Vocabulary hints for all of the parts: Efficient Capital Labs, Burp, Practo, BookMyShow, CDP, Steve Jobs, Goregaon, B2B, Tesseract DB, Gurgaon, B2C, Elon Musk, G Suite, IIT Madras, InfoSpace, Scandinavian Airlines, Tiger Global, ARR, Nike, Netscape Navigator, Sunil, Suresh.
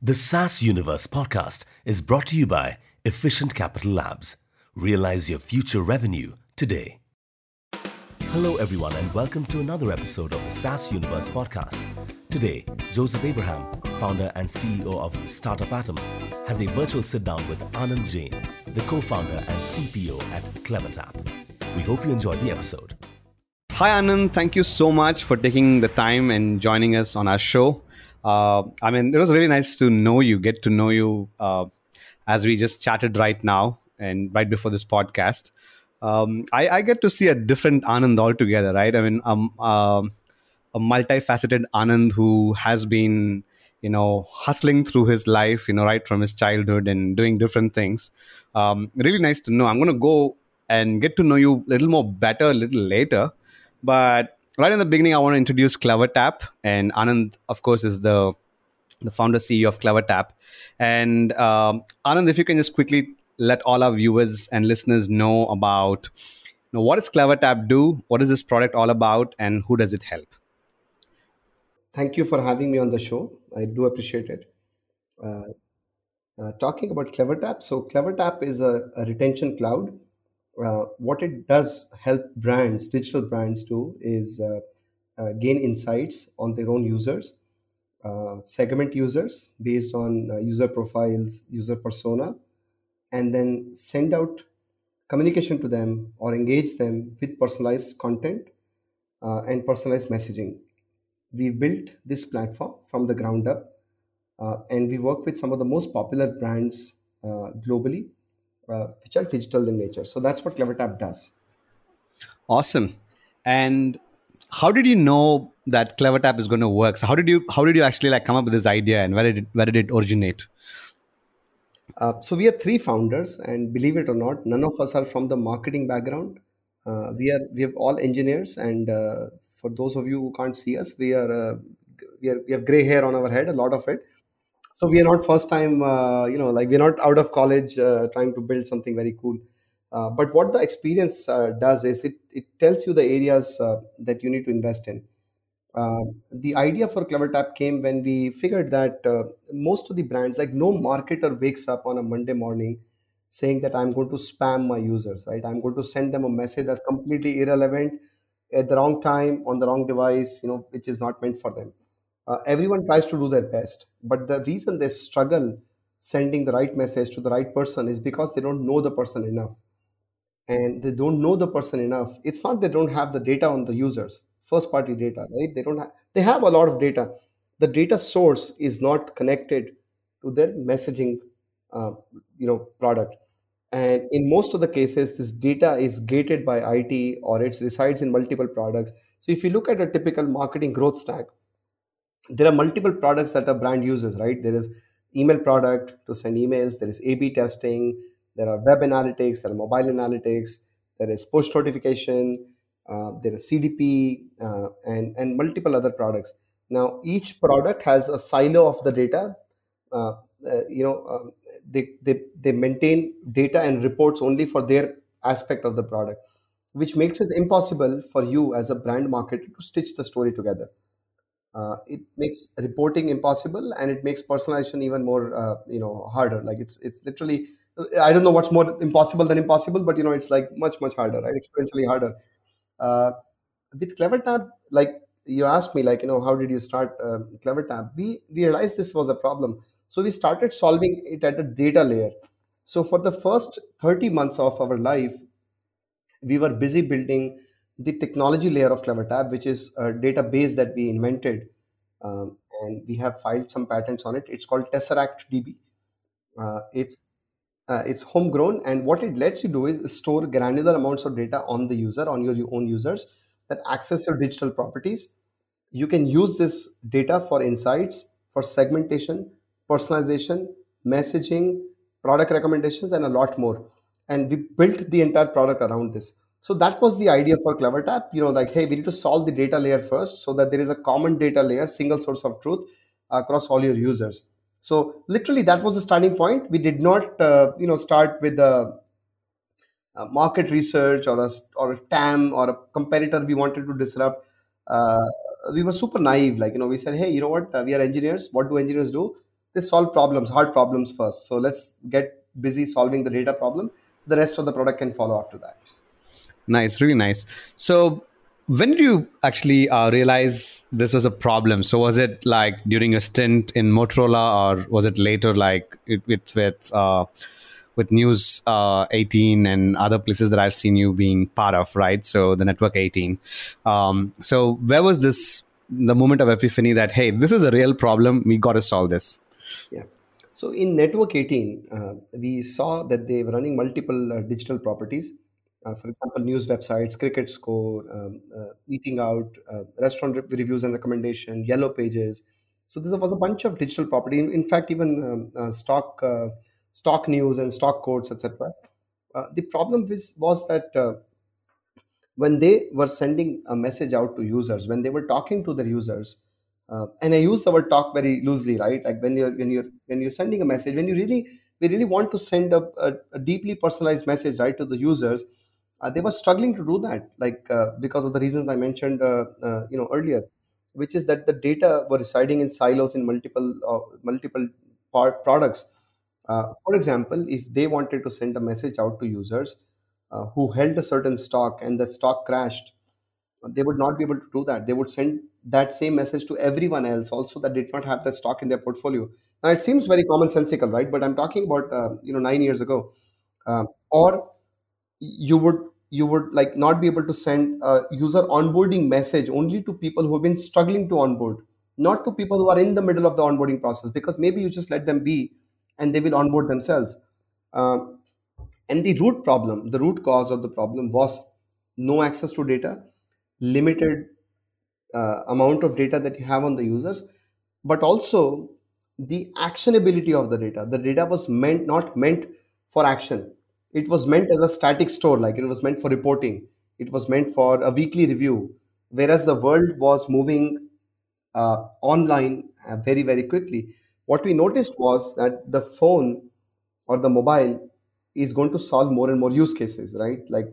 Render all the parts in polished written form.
The SaaS Universe Podcast is brought to you by Efficient Capital Labs. Realize your future revenue today. Hello everyone and welcome to another episode of the SaaS Universe Podcast. Today, Joseph Abraham, founder and CEO of Startup Atom, has a virtual sit-down with Anand Jain, the co-founder and CPO at CleverTap. We hope you enjoyed the episode. Hi Anand, thank you so much for taking the time and joining us on our show. It was really nice to know you, as we just chatted right now and right before this podcast. I get to see a different Anand altogether, right? A multifaceted Anand who has been, hustling through his life, right from his childhood and doing different things. Really nice to know. I'm going to go and get to know you a little more better a little later, but right in the beginning, I want to introduce CleverTap, and Anand, of course, is the founder CEO of CleverTap. And Anand, if you can just quickly let all our viewers and listeners know about what does CleverTap do, what is this product all about, and who does it help? Thank you for having me on the show. I do appreciate it. Talking about CleverTap, so CleverTap is a retention cloud. What it does help brands, digital brands do is gain insights on their own users, segment users based on user profiles, user persona, and then send out communication to them or engage them with personalized content and personalized messaging. We built this platform from the ground up and we work with some of the most popular brands globally, which are digital in nature. So that's what CleverTap does. Awesome. And how did you know that CleverTap is going to work? So how did you actually come up with this idea, and where did it originate? So we are three founders, and believe it or not, none of us are from the marketing background. We have all engineers, and for those of you who can't see us, we have gray hair on our head, a lot of it. So we are not first time, we're not out of college trying to build something very cool. But what the experience does is it tells you the areas that you need to invest in. The idea for CleverTap came when we figured that most of the brands, no marketer wakes up on a Monday morning saying that I'm going to spam my users, right? I'm going to send them a message that's completely irrelevant at the wrong time on the wrong device, which is not meant for them. Everyone tries to do their best, but the reason they struggle sending the right message to the right person is because they don't know the person enough. And they don't know the person enough. It's not they don't have the data on the users, first-party data, right? They have a lot of data. The data source is not connected to their messaging, product. And in most of the cases, this data is gated by IT or it resides in multiple products. So if you look at a typical marketing growth stack, there are multiple products that a brand uses, right? There is email product to send emails. There is A/B testing. There are web analytics. There are mobile analytics. There is push notification. There is CDP and multiple other products. Now, each product has a silo of the data. They maintain data and reports only for their aspect of the product, which makes it impossible for you as a brand marketer to stitch the story together. It makes reporting impossible, and it makes personalization even more, harder. It's literally, I don't know what's more impossible than impossible, but it's much, much harder, right? Exponentially harder. With CleverTap, you asked me, how did you start CleverTap? We realized this was a problem. So we started solving it at a data layer. So for the first 30 months of our life, we were busy building the technology layer of CleverTap, which is a database that we invented, and we have filed some patents on it. It's called Tesseract DB. It's homegrown, and what it lets you do is store granular amounts of data on the user, on your own users, that access your digital properties. You can use this data for insights, for segmentation, personalization, messaging, product recommendations, and a lot more. And we built the entire product around this. So that was the idea for CleverTap, hey, we need to solve the data layer first so that there is a common data layer, single source of truth across all your users. So literally that was the starting point. We did not, start with a market research or a TAM or a competitor we wanted to disrupt. We were super naive. We said, hey, we are engineers. What do engineers do? they solve problems, hard problems first. So let's get busy solving the data problem. The rest of the product can follow after that. Nice, really nice. So when did you actually realize this was a problem? So was it like during your stint in Motorola, or was it later, like with News18 and other places that I've seen you being part of, right? So the Network18. So where was this, the moment of epiphany that, hey, this is a real problem, we got to solve this? Yeah. So in Network18, we saw that they were running multiple digital properties. For example, news websites, cricket score, eating out, restaurant reviews and recommendation, yellow pages. So there was a bunch of digital property. In fact, even stock news and stock quotes, etc. The problem was that when they were sending a message out to users, when they were talking to their users, and I use the word "talk" very loosely, right? Like when you're sending a message, when you really want to send a deeply personalized message, right, to the users. They were struggling to do that, like because of the reasons I mentioned, earlier, which is that the data were residing in silos in multiple products. For example, if they wanted to send a message out to users who held a certain stock and that stock crashed, they would not be able to do that. They would send that same message to everyone else also that did not have that stock in their portfolio. Now it seems very commonsensical, right? But I'm talking about 9 years ago, or you would like not be able to send a user onboarding message only to people who've been struggling to onboard, not to people who are in the middle of the onboarding process, because maybe you just let them be and they will onboard themselves. And the root cause of the problem was no access to data, limited amount of data that you have on the users, but also the actionability of the data. The data was not meant for action. It was meant as a static store, like it was meant for reporting. It was meant for a weekly review, whereas the world was moving online very, very quickly. What we noticed was that the phone or the mobile is going to solve more and more use cases, right? Like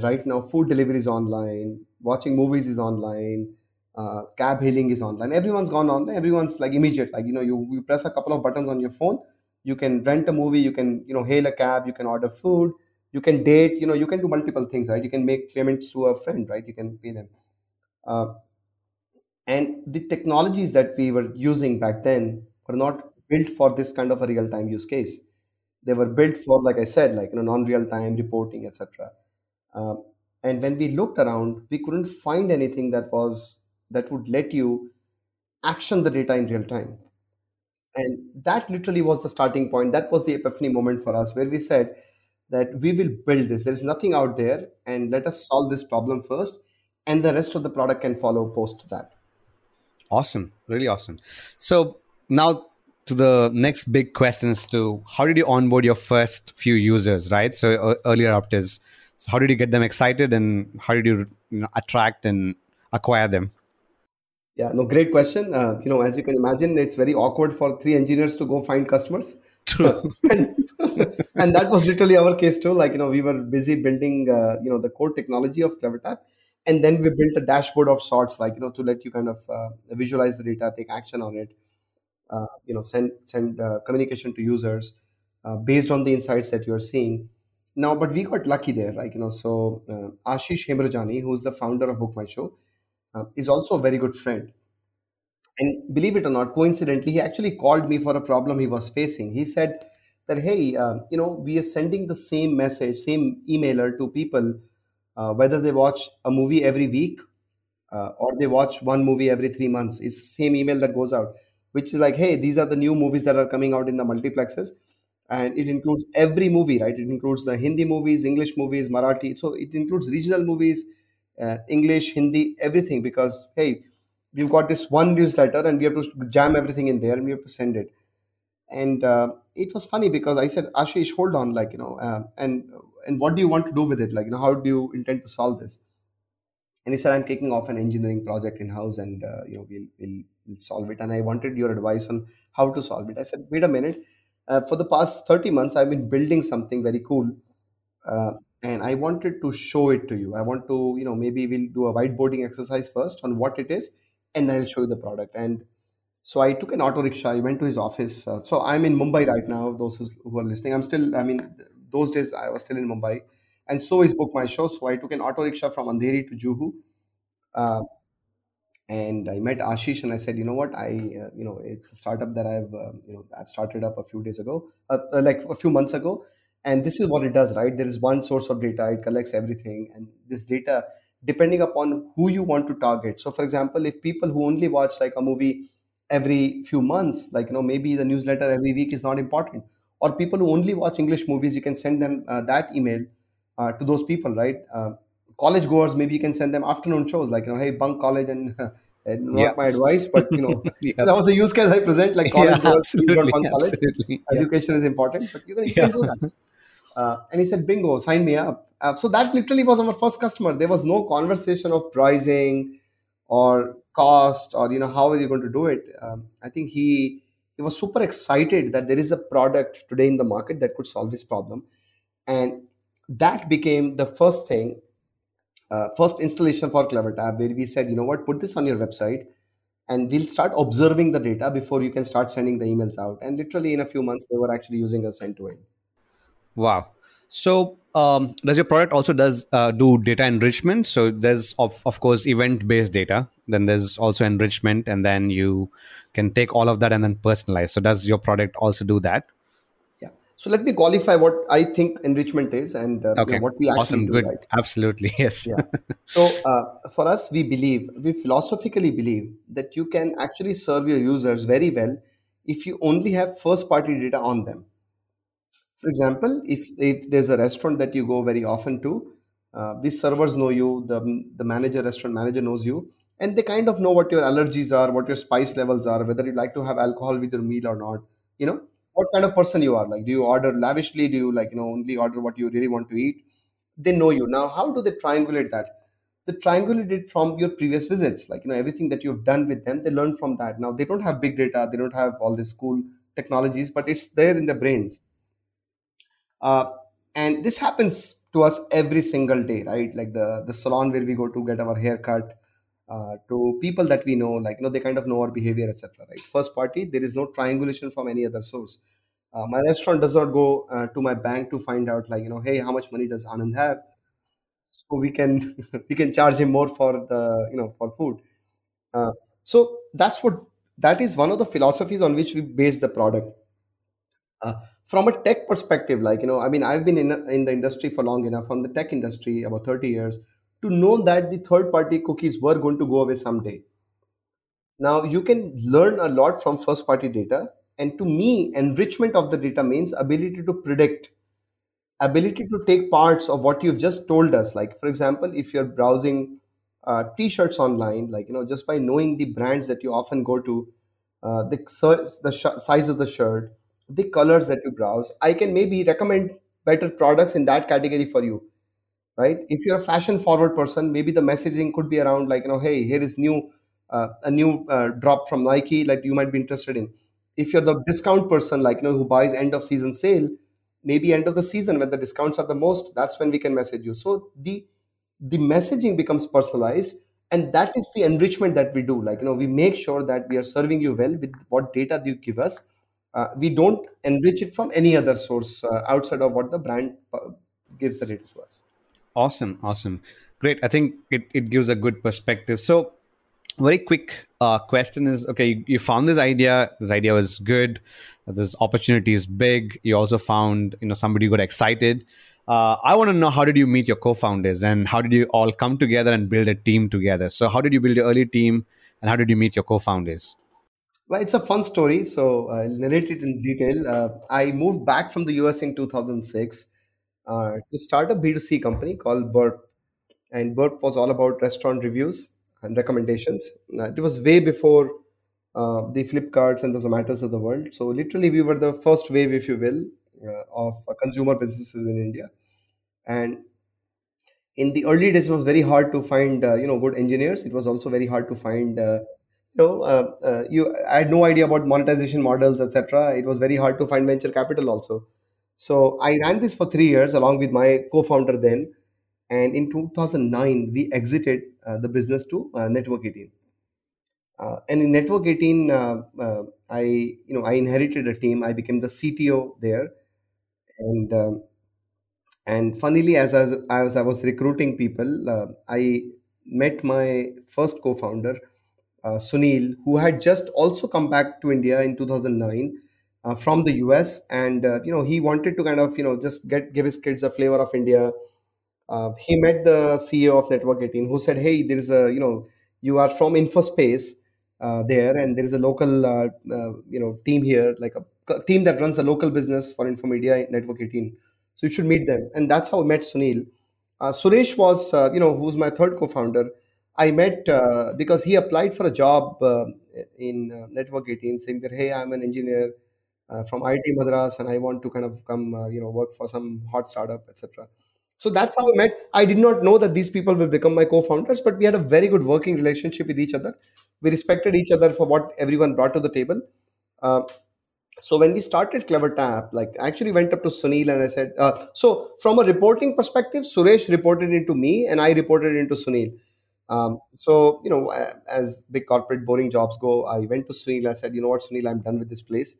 right now, food delivery is online, watching movies is online, cab hailing is online. Everyone's gone online. Everyone's like immediate. Like, you press a couple of buttons on your phone. You can rent a movie, you can, hail a cab, you can order food, you can date, you can do multiple things, right? You can make payments to a friend, right? You can pay them. And the technologies that we were using back then were not built for this kind of a real-time use case. They were built for, like I said, like, non-real-time reporting, etc. And when we looked around, we couldn't find anything that would let you action the data in real time. And that literally was the starting point. That was the epiphany moment for us, where we said that we will build this. There is nothing out there, and let us solve this problem first, and the rest of the product can follow post that. Awesome. Really awesome. So now to the next big question is to how did you onboard your first few users, right? So earlier adopters, so how did you get them excited, and how did you, attract and acquire them? Yeah, no, great question. As you can imagine, it's very awkward for three engineers to go find customers. True. and that was literally our case too. Like, we were busy building, the core technology of CleverTap. And then we built a dashboard of sorts, like, to let you kind of visualize the data, take action on it, send communication to users based on the insights that you're seeing. Now, but we got lucky there, like, so Ashish Hemrajani, who's the founder of BookMyShow, is also a very good friend. And believe it or not, coincidentally, he actually called me for a problem he was facing. He said that, hey, we are sending the same message, same emailer to people, whether they watch a movie every week or they watch one movie every 3 months. It's the same email that goes out, which is like, hey, these are the new movies that are coming out in the multiplexes. And it includes every movie, right? It includes the Hindi movies, English movies, Marathi. So it includes regional movies, English, Hindi, everything, because hey, we've got this one newsletter and we have to jam everything in there and we have to send it. And it was funny because I said, Ashish, hold on, like, and what do you want to do with it? Like, how do you intend to solve this? And he said, I'm kicking off an engineering project in-house and, we'll solve it. And I wanted your advice on how to solve it. I said, wait a minute, for the past 30 months, I've been building something very cool. And I wanted to show it to you. I want to, maybe we'll do a whiteboarding exercise first on what it is, and I'll show you the product. And So I took an auto rickshaw. I went to his office. So I'm in Mumbai right now. Those who are listening, those days I was still in Mumbai, and so is BookMyShow. So I took an auto rickshaw from Andheri to Juhu, and I met Ashish, and I said, you know what, it's a startup that I've started up a few months ago, and this is what it does, right? There is one source of data. It collects everything, and this data, depending upon who you want to target. So, for example, if people who only watch like a movie every few months, maybe the newsletter every week is not important, or people who only watch English movies, you can send them that email to those people, right? College goers, maybe you can send them afternoon shows, hey, bunk college and not my advice, but that was a use case I present, college goers, bunk college. Education is important, but you can do that. And he said, bingo, sign me up. So that literally was our first customer. There was no conversation of pricing or cost or how are you going to do it. I think he was super excited that there is a product today in the market that could solve his problem, and that became the first thing, first installation for CleverTap, where we said, put this on your website, and we'll start observing the data before you can start sending the emails out. And literally in a few months, they were actually using us end to end. Wow. So does your product also do data enrichment? So there's, of course, event-based data. Then there's also enrichment, and then you can take all of that and then personalize. So does your product also do that? Yeah. So let me qualify what I think enrichment is and what we actually do. Good. Right? Absolutely. Yes. Yeah. So for us, we philosophically believe that you can actually serve your users very well if you only have first-party data on them. For example, if there's a restaurant that you go very often to, these servers know you, the restaurant manager knows you, and they kind of know what your allergies are, what your spice levels are, whether you like to have alcohol with your meal or not, what kind of person you are. Do you order lavishly? Do you only order what you really want to eat? They know you. Now, how do they triangulate that? They triangulate it from your previous visits, everything that you've done with them, they learn from that. Now, they don't have big data. They don't have all these cool technologies, but it's there in their brains. And this happens to us every single day, right? The salon where we go to get our haircut, to people that we know, they kind of know our behavior, etc. Right? First party, there is no triangulation from any other source. My restaurant does not go to my bank to find out, hey, how much money does Anand have? So we can we can charge him more for for food. So that is one of the philosophies on which we base the product. From a tech perspective, I've been in the industry for long enough, on the tech industry, about 30 years, to know that the third-party cookies were going to go away someday. Now, you can learn a lot from first-party data. And to me, enrichment of the data means ability to predict, ability to take parts of what you've just told us. For example, if you're browsing T-shirts online, just by knowing the brands that you often go to, the size of the shirt, the colors that you browse, I can maybe recommend better products in that category for you, right? If you're a fashion forward person, maybe the messaging could be around hey, here is a new drop from Nike you might be interested in. If you're the discount person, who buys end of season sale, maybe end of the season when the discounts are the most, that's when we can message you. So the messaging becomes personalized, and that is the enrichment that we do. We make sure that we are serving you well with what data you give us. We don't enrich it from any other source outside of what the brand gives the data to us. Awesome. Great. I think it gives a good perspective. So very quick question is, okay, you found this idea. This idea was good. This opportunity is big. You also found, somebody got excited. I want to know, how did you meet your co-founders, and how did you all come together and build a team together? So how did you build your early team, and how did you meet your co-founders? Well, it's a fun story, so I'll narrate it in detail. I moved back from the US in 2006 to start a B2C company called Burp. And Burp was all about restaurant reviews and recommendations. It was way before the Flipkarts and the Zomatos of the world. So literally, we were the first wave, if you will, of consumer businesses in India. And in the early days, it was very hard to find good engineers. It was also very hard to find... I had no idea about monetization models, etc. It was very hard to find venture capital also. So I ran this for 3 years along with my co-founder then. And in 2009, we exited the business to Network18. And in Network18, I inherited a team. I became the CTO there, and funnily, as I was recruiting people, I met my first co-founder, Sunil, who had just also come back to India in 2009 from the US, and he wanted to kind of just give his kids a flavor of India. He met the CEO of Network18, who said, "Hey, there is a you are from InfoSpace." There and there is a local team here, like a team that runs a local business for Infomedia Network18. So you should meet them, and that's how I met Sunil. Suresh was who's my third co-founder. I met because he applied for a job in Network18, saying that, hey, I'm an engineer from IIT Madras and I want to kind of come work for some hot startup, etc. So that's how we met. I did not know that these people will become my co-founders, but we had a very good working relationship with each other. We respected each other for what everyone brought to the table. So when we started CleverTap, I actually went up to Sunil and I said, so from a reporting perspective, Suresh reported into me and I reported into Sunil. As big corporate boring jobs go, I went to Sunil. I said, you know what, Sunil, I'm done with this place.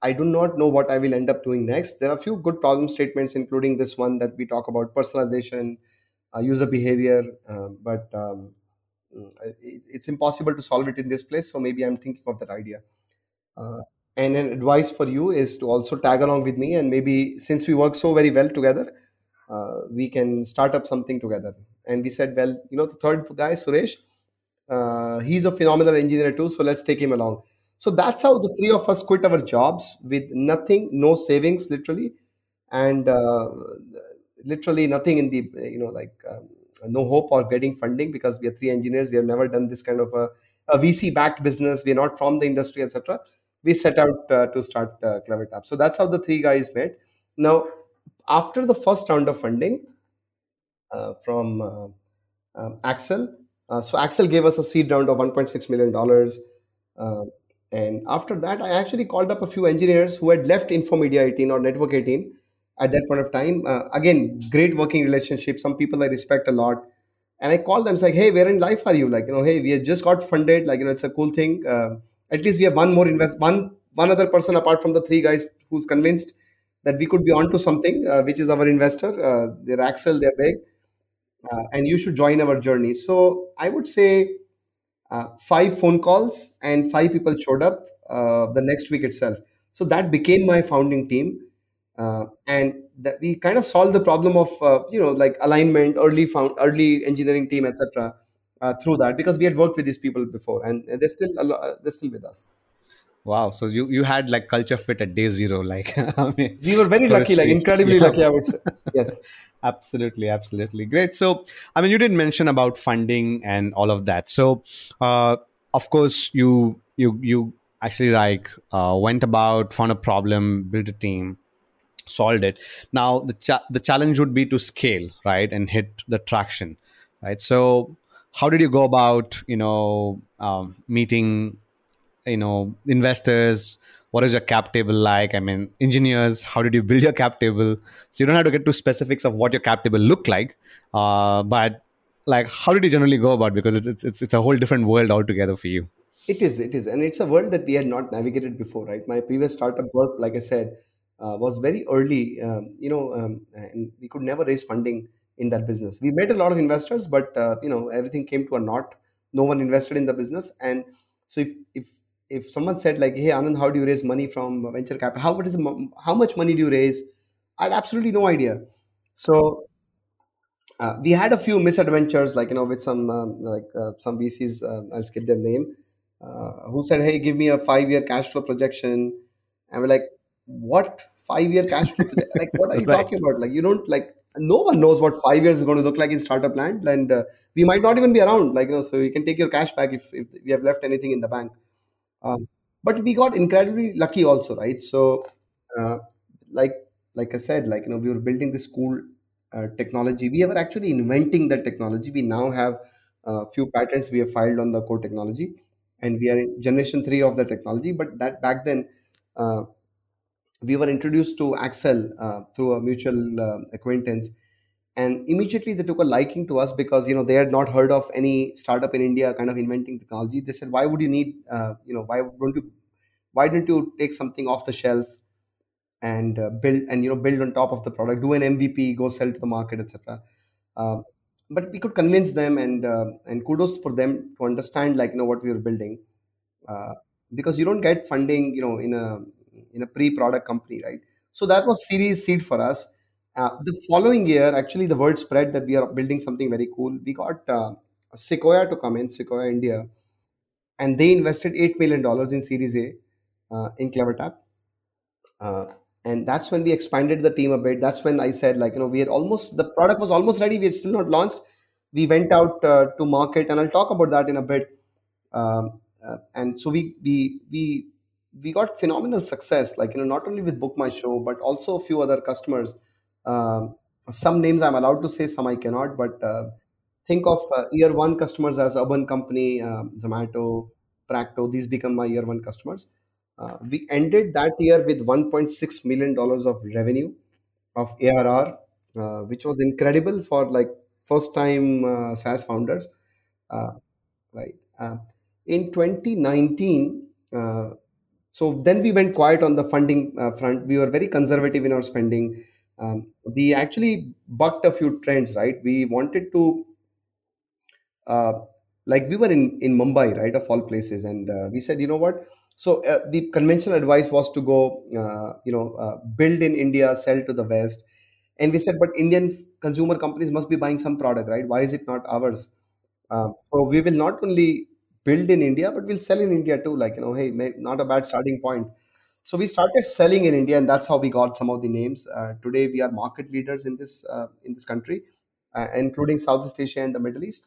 I do not know what I will end up doing next. There are a few good problem statements, including this one that we talk about personalization, user behavior, but it's impossible to solve it in this place. So maybe I'm thinking of that idea. And an advice for you is to also tag along with me. And maybe since we work so very well together, we can start up something together. And we said, well, the third guy, Suresh, he's a phenomenal engineer too. So let's take him along. So that's how the three of us quit our jobs with nothing, no savings, literally, and literally nothing in the, no hope of getting funding because we are three engineers. We have never done this kind of a VC-backed business. We are not from the industry, etc. We set out to start CleverTap. So that's how the three guys met. Now, after the first round of funding from Axel, so Axel gave us a seed round of $1.6 million. And after that, I actually called up a few engineers who had left Infomedia18 or Network18 at that point of time. Again, great working relationship. Some people I respect a lot. And I called them, it's like, hey, where in life are you? Hey, we have just got funded. It's a cool thing. At least we have one other person apart from the three guys who's convinced that we could be onto something, which is our investor. They're Axel, they're big. And you should join our journey. So I would say, 5 phone calls and 5 people showed up the next week itself. So that became my founding team. And that we kind of solved the problem of, alignment, early engineering team, etc. Through that, because we had worked with these people before and they're still with us. Wow. So you had culture fit at day zero. I mean, we were very lucky, incredibly lucky, I would say. Yes. Absolutely. Great. So, you did mention about funding and all of that. So, of course, you actually went about, found a problem, built a team, solved it. Now, the challenge would be to scale, right? And hit the traction, right? So how did you go about, meeting investors? What is your cap table like? Engineers, how did you build your cap table? So you don't have to get to specifics of what your cap table looked like, but how did you generally go about? Because it's a whole different world altogether for you. It is, and it's a world that we had not navigated before, right? My previous startup work, like I said, was very early, and we could never raise funding in that business. We met a lot of investors, but everything came to a knot. No one invested in the business, and so if someone said hey, Anand, how do you raise money from venture capital? How much money do you raise? I had absolutely no idea. So we had a few misadventures, with some VCs, I'll skip their name, who said, hey, give me a 5-year cash flow projection. And we're like, what 5-year cash flow? What are you talking about? You don't no one knows what 5 years is going to look like in startup land. And we might not even be around, so you can take your cash back if we have left anything in the bank. But we got incredibly lucky also, right? So, like I said, we were building this cool technology. We were actually inventing that technology. We now have a few patents we have filed on the core technology, and we are in generation 3 of the technology. But that back then, we were introduced to Axel through a mutual acquaintance. And immediately they took a liking to us because, they had not heard of any startup in India kind of inventing technology. They said, why don't you take something off the shelf and build on top of the product, do an MVP, go sell to the market, etc. But we could convince them, and kudos for them to understand what we were building, because you don't get funding in a pre-product company, right? So that was series seed for us. The following year, actually, the word spread that we are building something very cool. We got Sequoia to come in, Sequoia India, and they invested $8 million in Series A in CleverTap. And that's when we expanded the team a bit. That's when I said, the product was almost ready. We had still not launched. We went out to market, and I'll talk about that in a bit. And so we got phenomenal success, not only with BookMyShow, but also a few other customers. Some names I'm allowed to say, some I cannot, but think of year one customers as Urban Company, Zomato, Practo. These become my year one customers. We ended that year with $1.6 million of revenue of ARR, which was incredible for first time SaaS founders. In 2019, so then we went quiet on the funding front. We were very conservative in our spending. We actually bucked a few trends, right? We wanted to, we were in Mumbai, right, of all places. And we said, you know what? So the conventional advice was to go, build in India, sell to the West. And we said, but Indian consumer companies must be buying some product, right? Why is it not ours? So we will not only build in India, but we'll sell in India too. Hey, not a bad starting point. So we started selling in India, and that's how we got some of the names. Today, we are market leaders in this country, including Southeast Asia and the Middle East,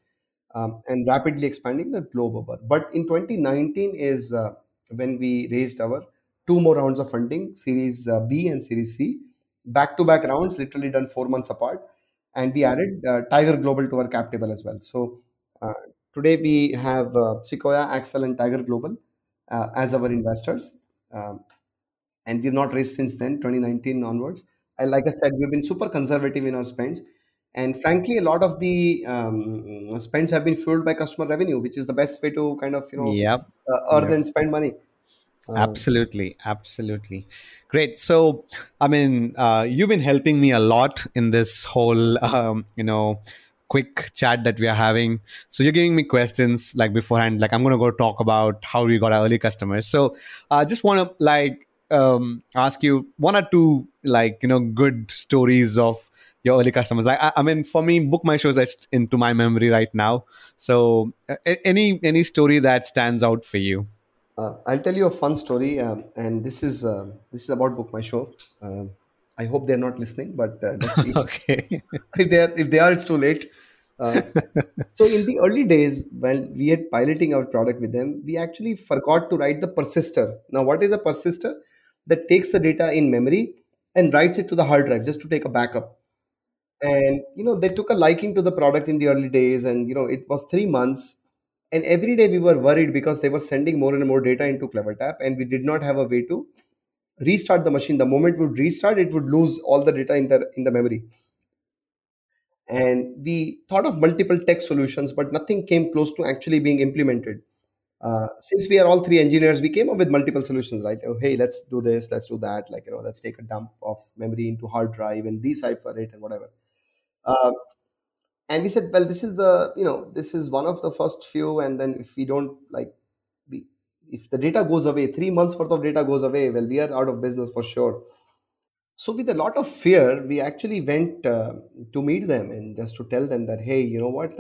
and rapidly expanding the globe over. But in 2019 is when we raised our two more rounds of funding, Series B and Series C, back-to-back rounds, literally done 4 months apart, and we added Tiger Global to our cap table as well. So today we have Sequoia, Axel, and Tiger Global as our investors. And we've not raised since then, 2019 onwards. And like I said, we've been super conservative in our spends. And frankly, a lot of the spends have been fueled by customer revenue, which is the best way to kind of, earn and spend money. Absolutely. Great. So, you've been helping me a lot in this whole, quick chat that we are having. So you're giving me questions beforehand, I'm going to go talk about how we got our early customers. So I just want to ask you one or two good stories of your early customers. For me, BookMyShow is into my memory right now. So any story that stands out for you? I'll tell you a fun story, and this is about BookMyShow. I hope they're not listening, but okay. If they are, it's too late. So in the early days, when we had piloting our product with them, we actually forgot to write the persister. Now, what is a persister? That takes the data in memory and writes it to the hard drive just to take a backup. And, they took a liking to the product in the early days. And, it was 3 months. And every day we were worried because they were sending more and more data into CleverTap. And we did not have a way to restart the machine. The moment we would restart, it would lose all the data in the memory. And we thought of multiple tech solutions, but nothing came close to actually being implemented. Since we are all three engineers, we came up with multiple solutions, right? Oh, hey, let's do this, let's do that. Let's take a dump of memory into hard drive and decipher it and whatever. And we said, well, this is this is one of the first few. And then if we don't if the data goes away, 3 months worth of data goes away, well, we are out of business for sure. So with a lot of fear, we actually went to meet them and just to tell them that, hey, you know what,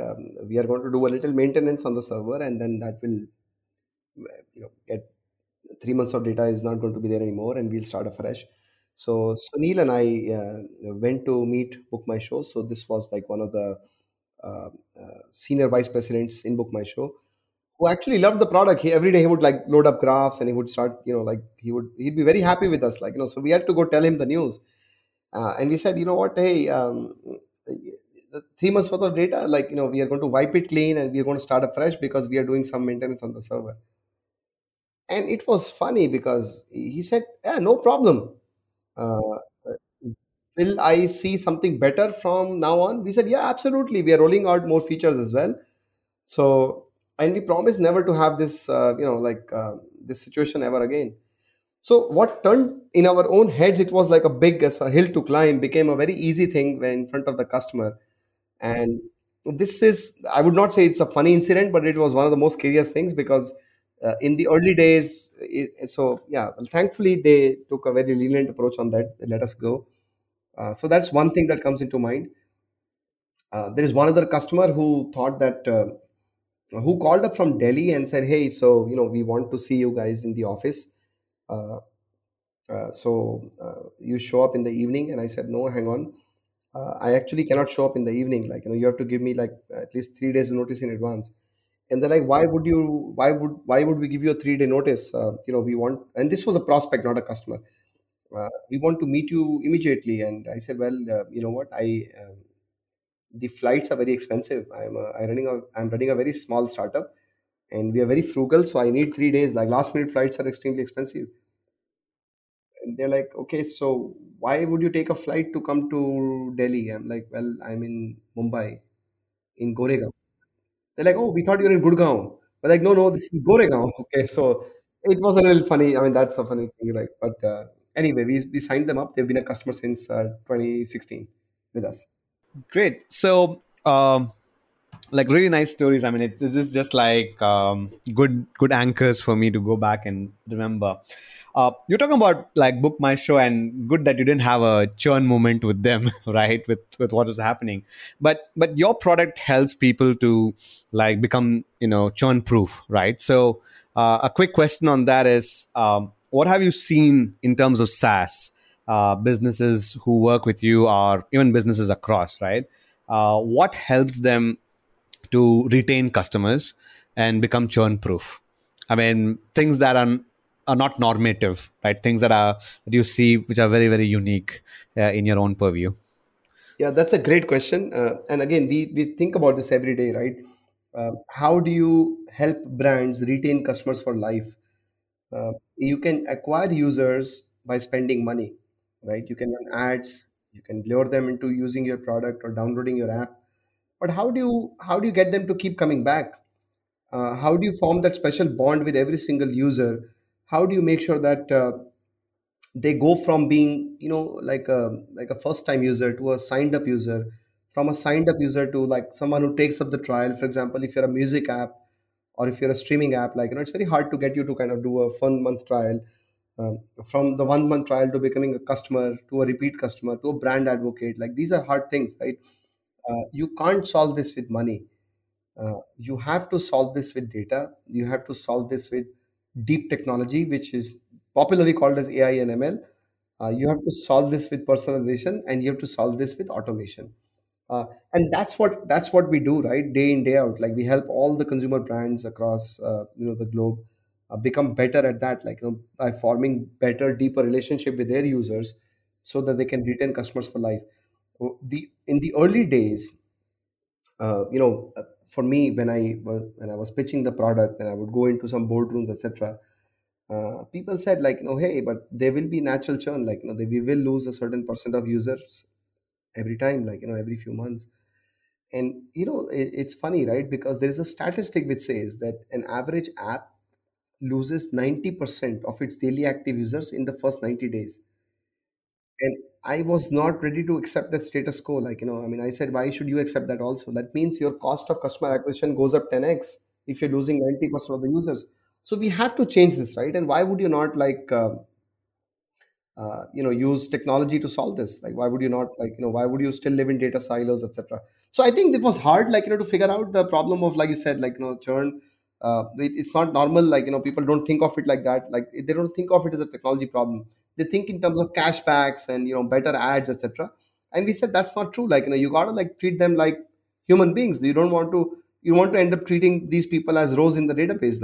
we are going to do a little maintenance on the server, and then that will, get 3 months of data is not going to be there anymore, and we'll start afresh. So Sunil and I went to meet BookMyShow. So this was one of the senior vice presidents in BookMyShow, who actually loved the product. Every day he would load up graphs, and he would start, he'd be very happy with us. So we had to go tell him the news. And we said, you know what, hey, 3 months worth of data, we are going to wipe it clean, and we are going to start afresh because we are doing some maintenance on the server. And it was funny because he said, yeah, no problem. will I see something better from now on? We said, yeah, absolutely. We are rolling out more features as well. So, and we promise never to have this, this situation ever again. So what turned in our own heads, it was like a hill to climb, became a very easy thing when in front of the customer. And this is, I would not say it's a funny incident, but it was one of the most curious things because in the early days, thankfully they took a very lenient approach on that. They let us go. So that's one thing that comes into mind. There is one other customer who thought that, who called up from Delhi and said, hey, we want to see you guys in the office. You show up in the evening. And I said, no, hang on. I actually cannot show up in the evening. You have to give me at least 3 days notice in advance. And they're like, why would we give you a 3-day notice? We want, and this was a prospect, not a customer. We want to meet you immediately. And I said, well, you know what? The flights are very expensive. I'm running a very small startup and we are very frugal. So I need 3 days, last minute flights are extremely expensive. And they're like, okay, so why would you take a flight to come to Delhi? I'm like, well, I'm in Mumbai, in Goregaon. They're like, oh, we thought you were in Gurgaon. We're like, no, this is Goregaon. Okay, so it was a little funny. I mean, that's a funny thing, right? But anyway, we signed them up. They've been a customer since 2016 with us. Great. So, really nice stories. I mean, this is just good anchors for me to go back and remember. You're talking about Book My Show, and good that you didn't have a churn moment with them, right? With what is happening, but your product helps people to become churn proof, right? So a quick question on that is, what have you seen in terms of SaaS businesses who work with you, or even businesses across, right? What helps them to retain customers and become churn proof? I mean, things that are not normative, right? Things that you see, which are very, very unique in your own purview. Yeah, that's a great question. And again, we think about this every day, right? How do you help brands retain customers for life? You can acquire users by spending money, right? You can run ads, you can lure them into using your product or downloading your app. But how do you get them to keep coming back? How do you form that special bond with every single user? How do you make sure that they go from being, like a first-time user to a signed-up user, from a signed-up user to someone who takes up the trial? For example, if you're a music app or if you're a streaming app, it's very hard to get you to kind of do a 1-month trial. From the 1-month trial to becoming a customer, to a repeat customer, to a brand advocate, these are hard things, right? You can't solve this with money. You have to solve this with data. You have to solve this with deep technology, which is popularly called as AI and ML. You have to solve this with personalization, and you have to solve this with automation. And that's what we do, right? Day in, day out. We help all the consumer brands across the globe become better at that, by forming better, deeper relationship with their users, so that they can retain customers for life. In the early days, for me, when I was pitching the product and I would go into some boardrooms, etc., people said hey, but there will be natural churn. We will lose a certain percent of users every time, every few months. And it's funny, right? Because there is a statistic which says that an average app loses 90% of its daily active users in the first 90 days. And I was not ready to accept that status quo. I said, why should you accept that also? That means your cost of customer acquisition goes up 10x if you're losing 90% of the users. So we have to change this, right? And why would you not use technology to solve this? Why would you not why would you still live in data silos, etc.? So I think it was hard, to figure out the problem of, you said, churn. It's not normal. People don't think of it like that. They don't think of it as a technology problem. They think in terms of cashbacks and better ads, etc. And we said that's not true. You gotta treat them like human beings. You want to end up treating these people as rows in the database.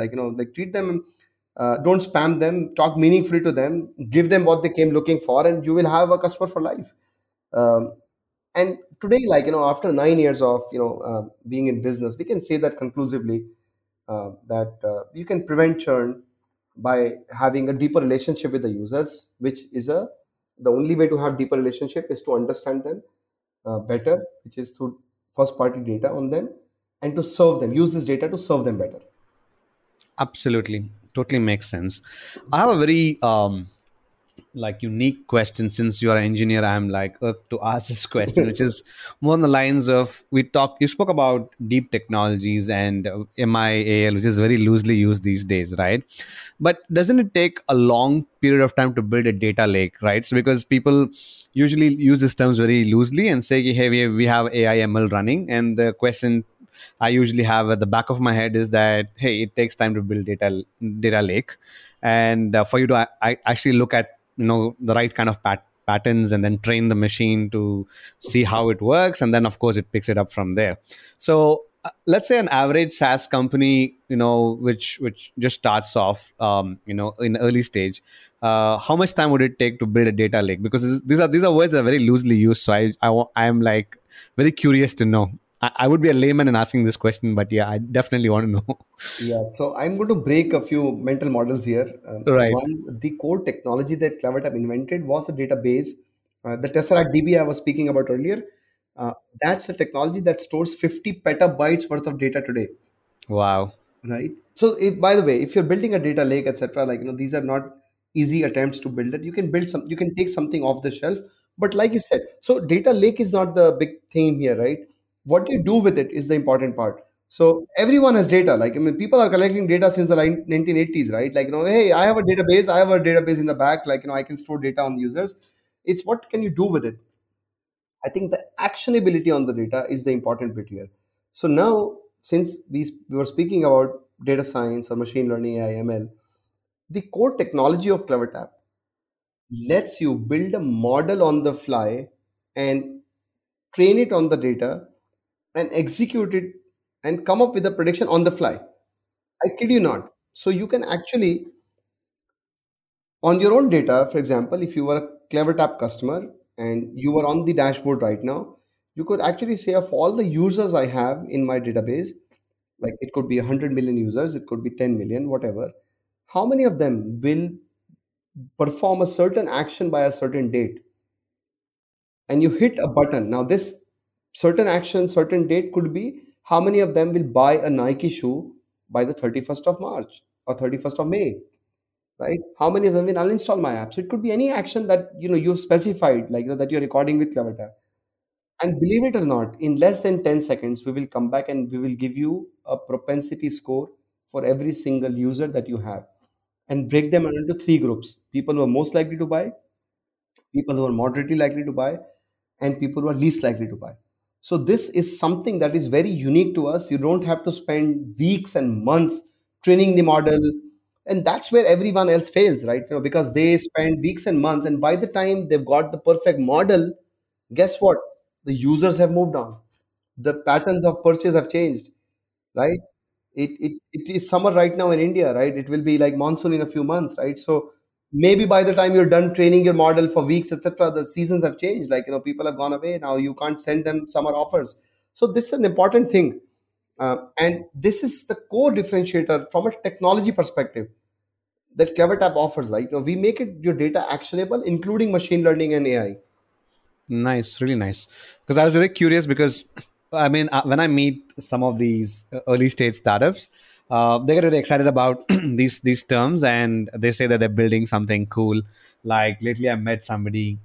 Treat them. Don't spam them. Talk meaningfully to them. Give them what they came looking for, and you will have a customer for life. And today, after 9 years of being in business, we can say that conclusively that you can prevent churn by having a deeper relationship with the users, which is a the only way to have deeper relationship is to understand them better, which is through first party data on them, and to serve them, use this data to serve them better. Absolutely. Totally makes sense. I have a very unique question. Since you are an engineer, I'm up to ask this question, which is more on the lines of, you spoke about deep technologies and MIAL, which is very loosely used these days, right? But doesn't it take a long period of time to build a data lake, right? So because people usually use these terms very loosely and say, hey, we have AI ML running. And the question I usually have at the back of my head is that, hey, it takes time to build data lake. And for you to actually look at the right kind of patterns and then train the machine to see how it works. And then, of course, it picks it up from there. So let's say an average SaaS company, which just starts off, in early stage, how much time would it take to build a data lake? Because these are words that are very loosely used. So I'm very curious to know. I would be a layman in asking this question, but yeah, I definitely want to know. Yeah, so I'm going to break a few mental models here. Right. One, the core technology that CleverTap invented was a database. The Tesseract DB I was speaking about earlier, that's a technology that stores 50 petabytes worth of data today. Wow. Right. So if you're building a data lake, etc., these are not easy attempts to build it. You can build you can take something off the shelf, but like you said, so data lake is not the big theme here, right? What you do with it is the important part. So everyone has data. People are collecting data since the 1980s, right? Hey, I have a database. I have a database in the back. I can store data on users. It's what can you do with it? I think the actionability on the data is the important bit here. So now, since we were speaking about data science or machine learning, AI, ML, the core technology of CleverTap lets you build a model on the fly and train it on the data and execute it and come up with a prediction on the fly. I kid you not. So you can actually, on your own data, for example, if you were a CleverTap customer and you were on the dashboard right now, you could actually say, of all the users I have in my database, it could be 100 million users, it could be 10 million, whatever. How many of them will perform a certain action by a certain date? And you hit a button. Now this certain action, certain date could be how many of them will buy a Nike shoe by the 31st of March or 31st of May, right? How many of them will uninstall my app? So it could be any action that, you've specified, that you're recording with CleverTap. And believe it or not, in less than 10 seconds, we will come back and we will give you a propensity score for every single user that you have and break them into three groups: people who are most likely to buy, people who are moderately likely to buy, and people who are least likely to buy. So this is something that is very unique to us. You don't have to spend weeks and months training the model. And that's where everyone else fails, right? Because they spend weeks and months. And by the time they've got the perfect model, guess what? The users have moved on. The patterns of purchase have changed, right? It is summer right now in India, right? It will be monsoon in a few months, right? So maybe by the time you're done training your model for weeks, etc., the seasons have changed. People have gone away. Now you can't send them summer offers. So this is an important thing. And this is the core differentiator from a technology perspective that CleverTap offers. We make it your data actionable, including machine learning and AI. Nice, really nice. Because I was very curious because, when I meet some of these early stage startups, they get really excited about these terms and they say that they're building something cool. Lately I met somebody,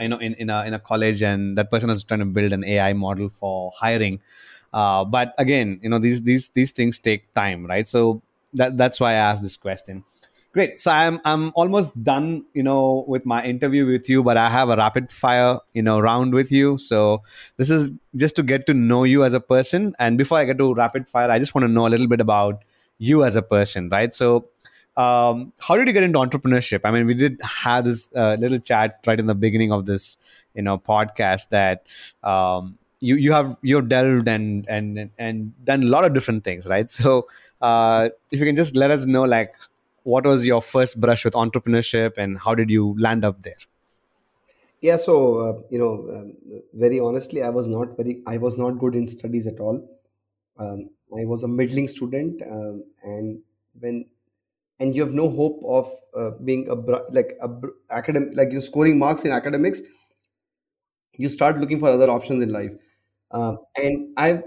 in a college, and that person was trying to build an AI model for hiring. But again, these things take time, right? So that's why I asked this question. Great. So I'm almost done, with my interview with you, but I have a rapid fire, round with you. So this is just to get to know you as a person. And before I get to rapid fire, I just want to know a little bit about you as a person, right? So how did you get into entrepreneurship? We did have this little chat right in the beginning of this, podcast that you've delved and done a lot of different things, right? So if you can just let us know, what was your first brush with entrepreneurship and how did you land up there? Yeah, so, very honestly, I was not good in studies at all. I was a middling student. And when and you have no hope of being academic, like you're scoring marks in academics, you start looking for other options in life. And I've,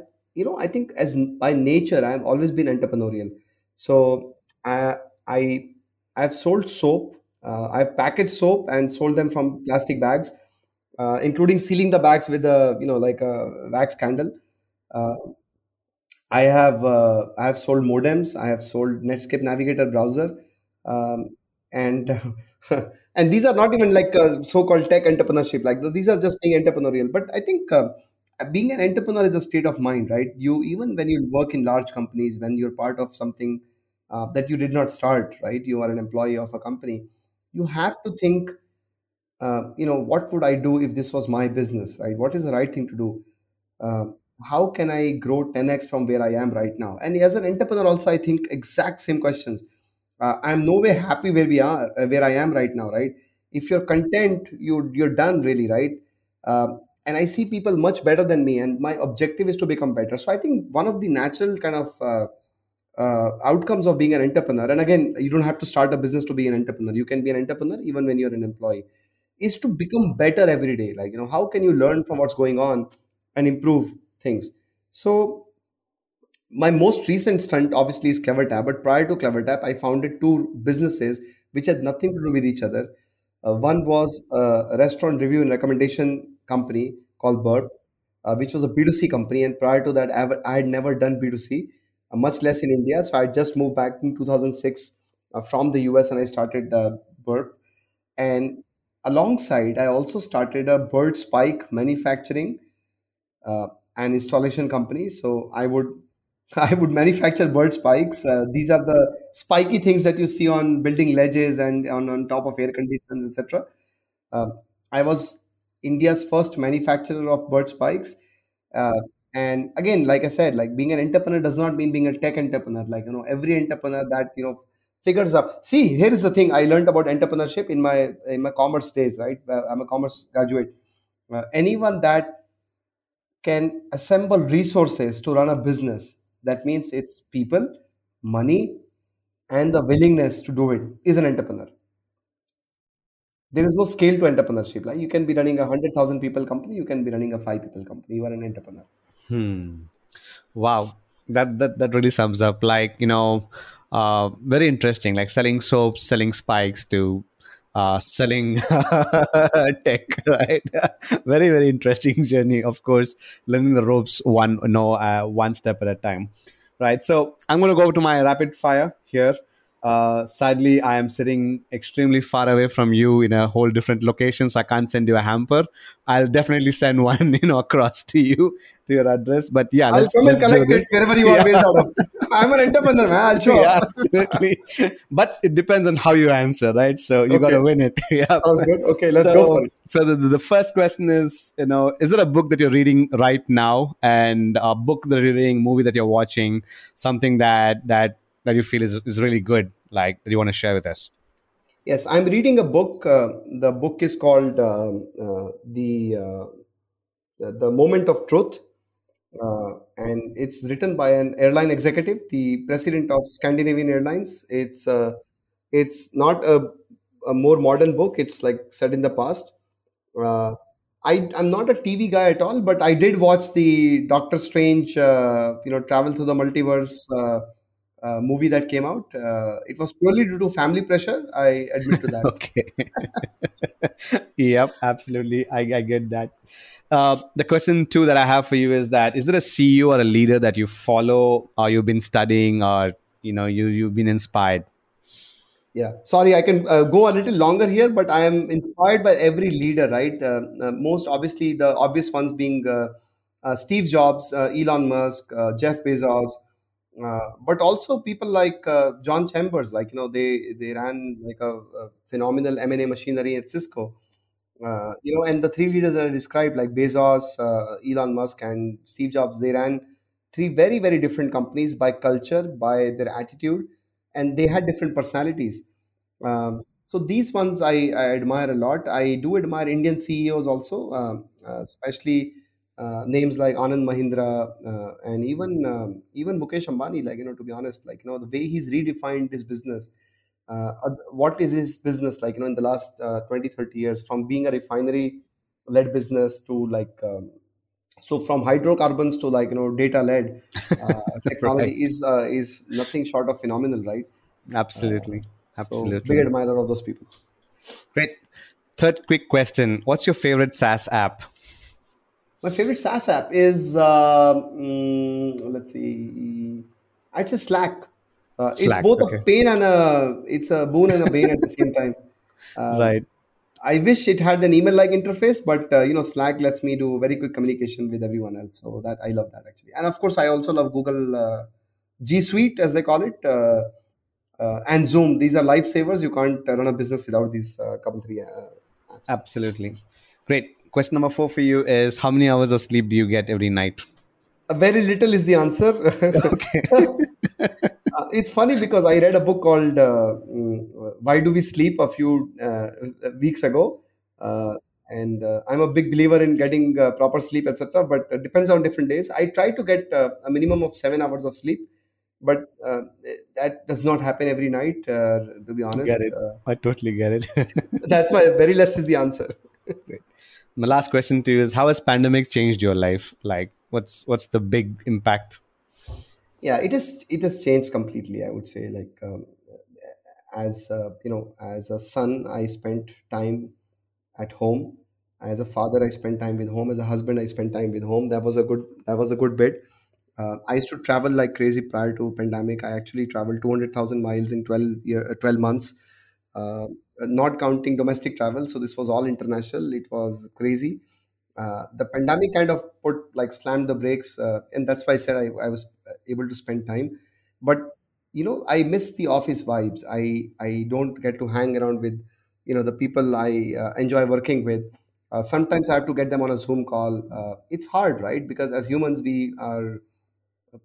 I think as by nature, I've always been entrepreneurial. So I've sold soap. I've packaged soap and sold them from plastic bags, including sealing the bags with a, like a wax candle. I have sold modems. I have sold Netscape Navigator browser, and these are not even like so-called tech entrepreneurship. Like these are just being entrepreneurial. But I think being an entrepreneur is a state of mind, right? You even when you work in large companies, when you're part of something that you did not start, right? You are an employee of a company. You have to think, what would I do if this was my business, right? What is the right thing to do? How can I grow 10x from where I am right now? And as an entrepreneur also, I think exact same questions. I'm no way happy where I am right now, right? If you're content, you're done really, right? And I see people much better than me, and my objective is to become better. So I think one of the natural kind of outcomes of being an entrepreneur, and again, you don't have to start a business to be an entrepreneur. You can be an entrepreneur even when you're an employee, is to become better every day. Like, how can you learn from what's going on and improve things? So my most recent stunt obviously is CleverTap, but prior to CleverTap, I founded two businesses which had nothing to do with each other. One was a restaurant review and recommendation company called Burp, which was a B2C company. And prior to that, I had never done B2C, much less in India. So I just moved back in 2006 from the US, and I started Burp. And alongside, I also started a bird spike manufacturing and installation company. So I would manufacture bird spikes. These are the spiky things that you see on building ledges and on top of air conditioners, etc. I was India's first manufacturer of bird spikes. And again, like I said, like being an entrepreneur does not mean being a tech entrepreneur. Like, every entrepreneur that, figures up. See, here is the thing I learned about entrepreneurship in my commerce days, right? I'm a commerce graduate. Anyone that can assemble resources to run a business, that means it's people, money, and the willingness to do it, is an entrepreneur. There is no scale to entrepreneurship. Like you can be running a 100,000 people company, you can be running a 5 people company. You are an entrepreneur. Wow, that really sums up. Like very interesting. Like selling soaps, selling spikes to selling tech, right? Very, very interesting journey. Of course, learning the ropes one step at a time, right? So I'm going to go to my rapid fire here. Sadly, I am sitting extremely far away from you in a whole different location, so I can't send you a hamper. I'll definitely send one, across to you, to your address. But yeah, let's collect it wherever you are based out of. I'm an entrepreneur, man. I'll show up. Absolutely. But it depends on how you answer, right? So you got to win it. Yeah. Sounds good. Okay, let's go for it. So the first question is, is there a book that you're reading right now, and a book that you're reading, movie that you're watching, something that you feel is really good, like that you want to share with us? Yes, I'm reading a book. The book is called The Moment of Truth. And it's written by an airline executive, the president of Scandinavian Airlines. It's not a more modern book. It's like set in the past. I'm not a TV guy at all, but I did watch the Doctor Strange, Travel Through the Multiverse movie that came out. It was purely due to family pressure. I admit to that. Okay. Yep, absolutely. I get that. The question too that I have for you is that, is there a CEO or a leader that you follow, or you've been studying, or, you've been inspired? Yeah. Sorry, I can go a little longer here, but I am inspired by every leader, right? Most obviously, the obvious ones being Steve Jobs, Elon Musk, Jeff Bezos, but also people like John Chambers, like, they ran like a phenomenal M&A machinery at Cisco, and the three leaders that I described, like Bezos, Elon Musk, and Steve Jobs, they ran three very, very different companies by culture, by their attitude, and they had different personalities. So these ones I admire a lot. I do admire Indian CEOs also, especially names like Anand Mahindra and even Mukesh Ambani, to be honest, the way he's redefined his business, what is his business like, in the last 20, 30 years, from being a refinery-led business to so from hydrocarbons to data-led technology right. Is nothing short of phenomenal, right? Absolutely. Absolutely. So, big admirer of those people. Great. Third quick question. What's your favorite SaaS app? My favorite SaaS app is, let's see, I'd say Slack. Slack. It's both a pain and a boon and a bane at the same time. Right. I wish it had an email-like interface, but Slack lets me do very quick communication with everyone else. So that I love that actually. And of course, I also love Google G Suite, as they call it, and Zoom. These are lifesavers. You can't run a business without these couple three apps. Absolutely. Great. Question number 4 for you is, how many hours of sleep do you get every night? Very little is the answer. Okay. It's funny because I read a book called Why Do We Sleep a few weeks ago. And I'm a big believer in getting proper sleep, etc. But it depends on different days. I try to get a minimum of 7 hours of sleep. But that does not happen every night, to be honest. Get it. I totally get it. That's why very less is the answer. Great. My last question to you is, how has pandemic changed your life? Like, what's the big impact? Yeah, it has changed completely. I would say, as a son, I spent time at home. As a father, I spent time with home. As a husband, I spent time with home. That was a good bit. I used to travel like crazy prior to pandemic. I actually traveled 200,000 miles in 12 months, not counting domestic travel. So this was all international. It was crazy. The pandemic kind of slammed the brakes. And that's why I said I was able to spend time. But, I miss the office vibes. I don't get to hang around with, the people I enjoy working with. Sometimes I have to get them on a Zoom call. It's hard, right? Because as humans, we are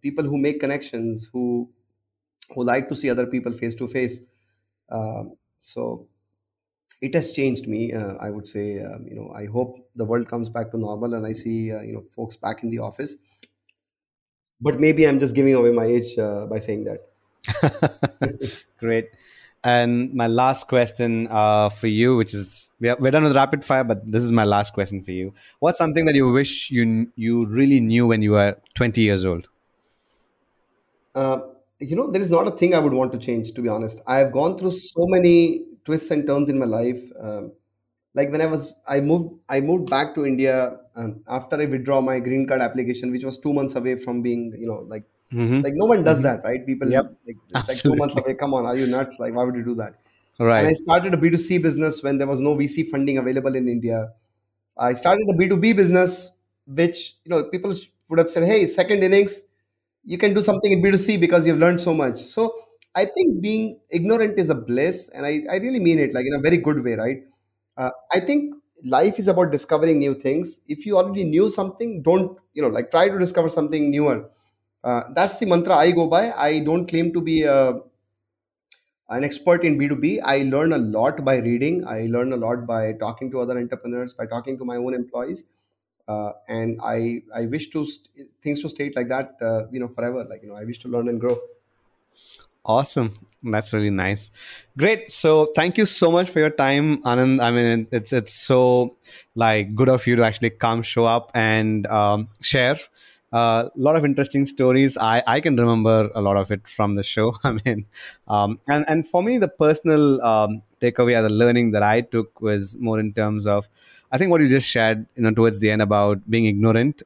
people who make connections, who like to see other people face to face. So it has changed me, I would say. I hope the world comes back to normal and I see folks back in the office. But maybe I'm just giving away my age by saying that. Great. And my last question for you, which is, we're done with rapid fire, but this is my last question for you. What's something that you wish you really knew when you were 20 years old? There is not a thing I would want to change, to be honest. I have gone through so many twists and turns in my life. Like when I moved back to India after I withdraw my green card application, which was 2 months away from being, mm-hmm. No one does that, right? People, yep. It's like 2 months away. Come on, are you nuts? Why would you do that? Right. And I started a B2C business when there was no VC funding available in India. I started a B2B business, which, people would have said, hey, second innings, you can do something in B2C because you've learned so much. So I think being ignorant is a bliss. And I really mean it, in a very good way, right? I think life is about discovering new things. If you already knew something, don't, try to discover something newer. That's the mantra I go by. I don't claim to be an expert in B2B. I learn a lot by reading. I learn a lot by talking to other entrepreneurs, by talking to my own employees. And I wish things to stay like that, forever. I wish to learn and grow. Awesome. That's really nice. Great. So thank you so much for your time, Anand. I mean, it's so good of you to actually come show up and share. A lot of interesting stories. I can remember a lot of it from the show. I mean, and for me, the personal takeaway or the learning that I took was more in terms of, I think what you just shared, towards the end about being ignorant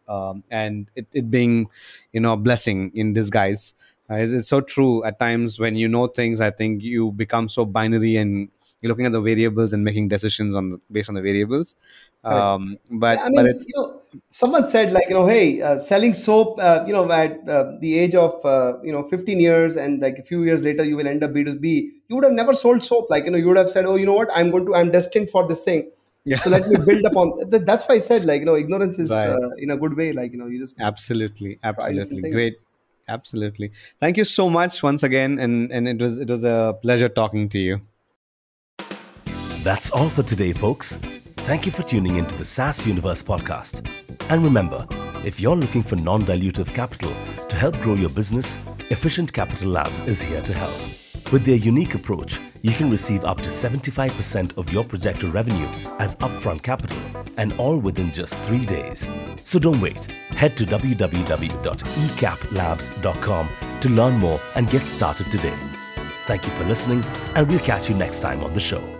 and it being, a blessing in disguise. It's so true. At times when you know things, I think you become so binary and you're looking at the variables and making decisions based on the variables. Someone said hey, selling soap, at the age of, 15 years and a few years later, you will end up B2B. You would have never sold soap. You would have said, oh, you know what, I'm destined for this thing. Yeah. So let me build upon that. That's why I said, ignorance is right. In a good way. You just. Absolutely. Great. Absolutely. Thank you so much once again. And it was a pleasure talking to you. That's all for today, folks. Thank you for tuning into the SaaS Universe podcast. And remember, if you're looking for non-dilutive capital to help grow your business, Efficient Capital Labs is here to help. With their unique approach, you can receive up to 75% of your projected revenue as upfront capital, and all within just 3 days. So don't wait. Head to www.ecaplabs.com to learn more and get started today. Thank you for listening, and we'll catch you next time on the show.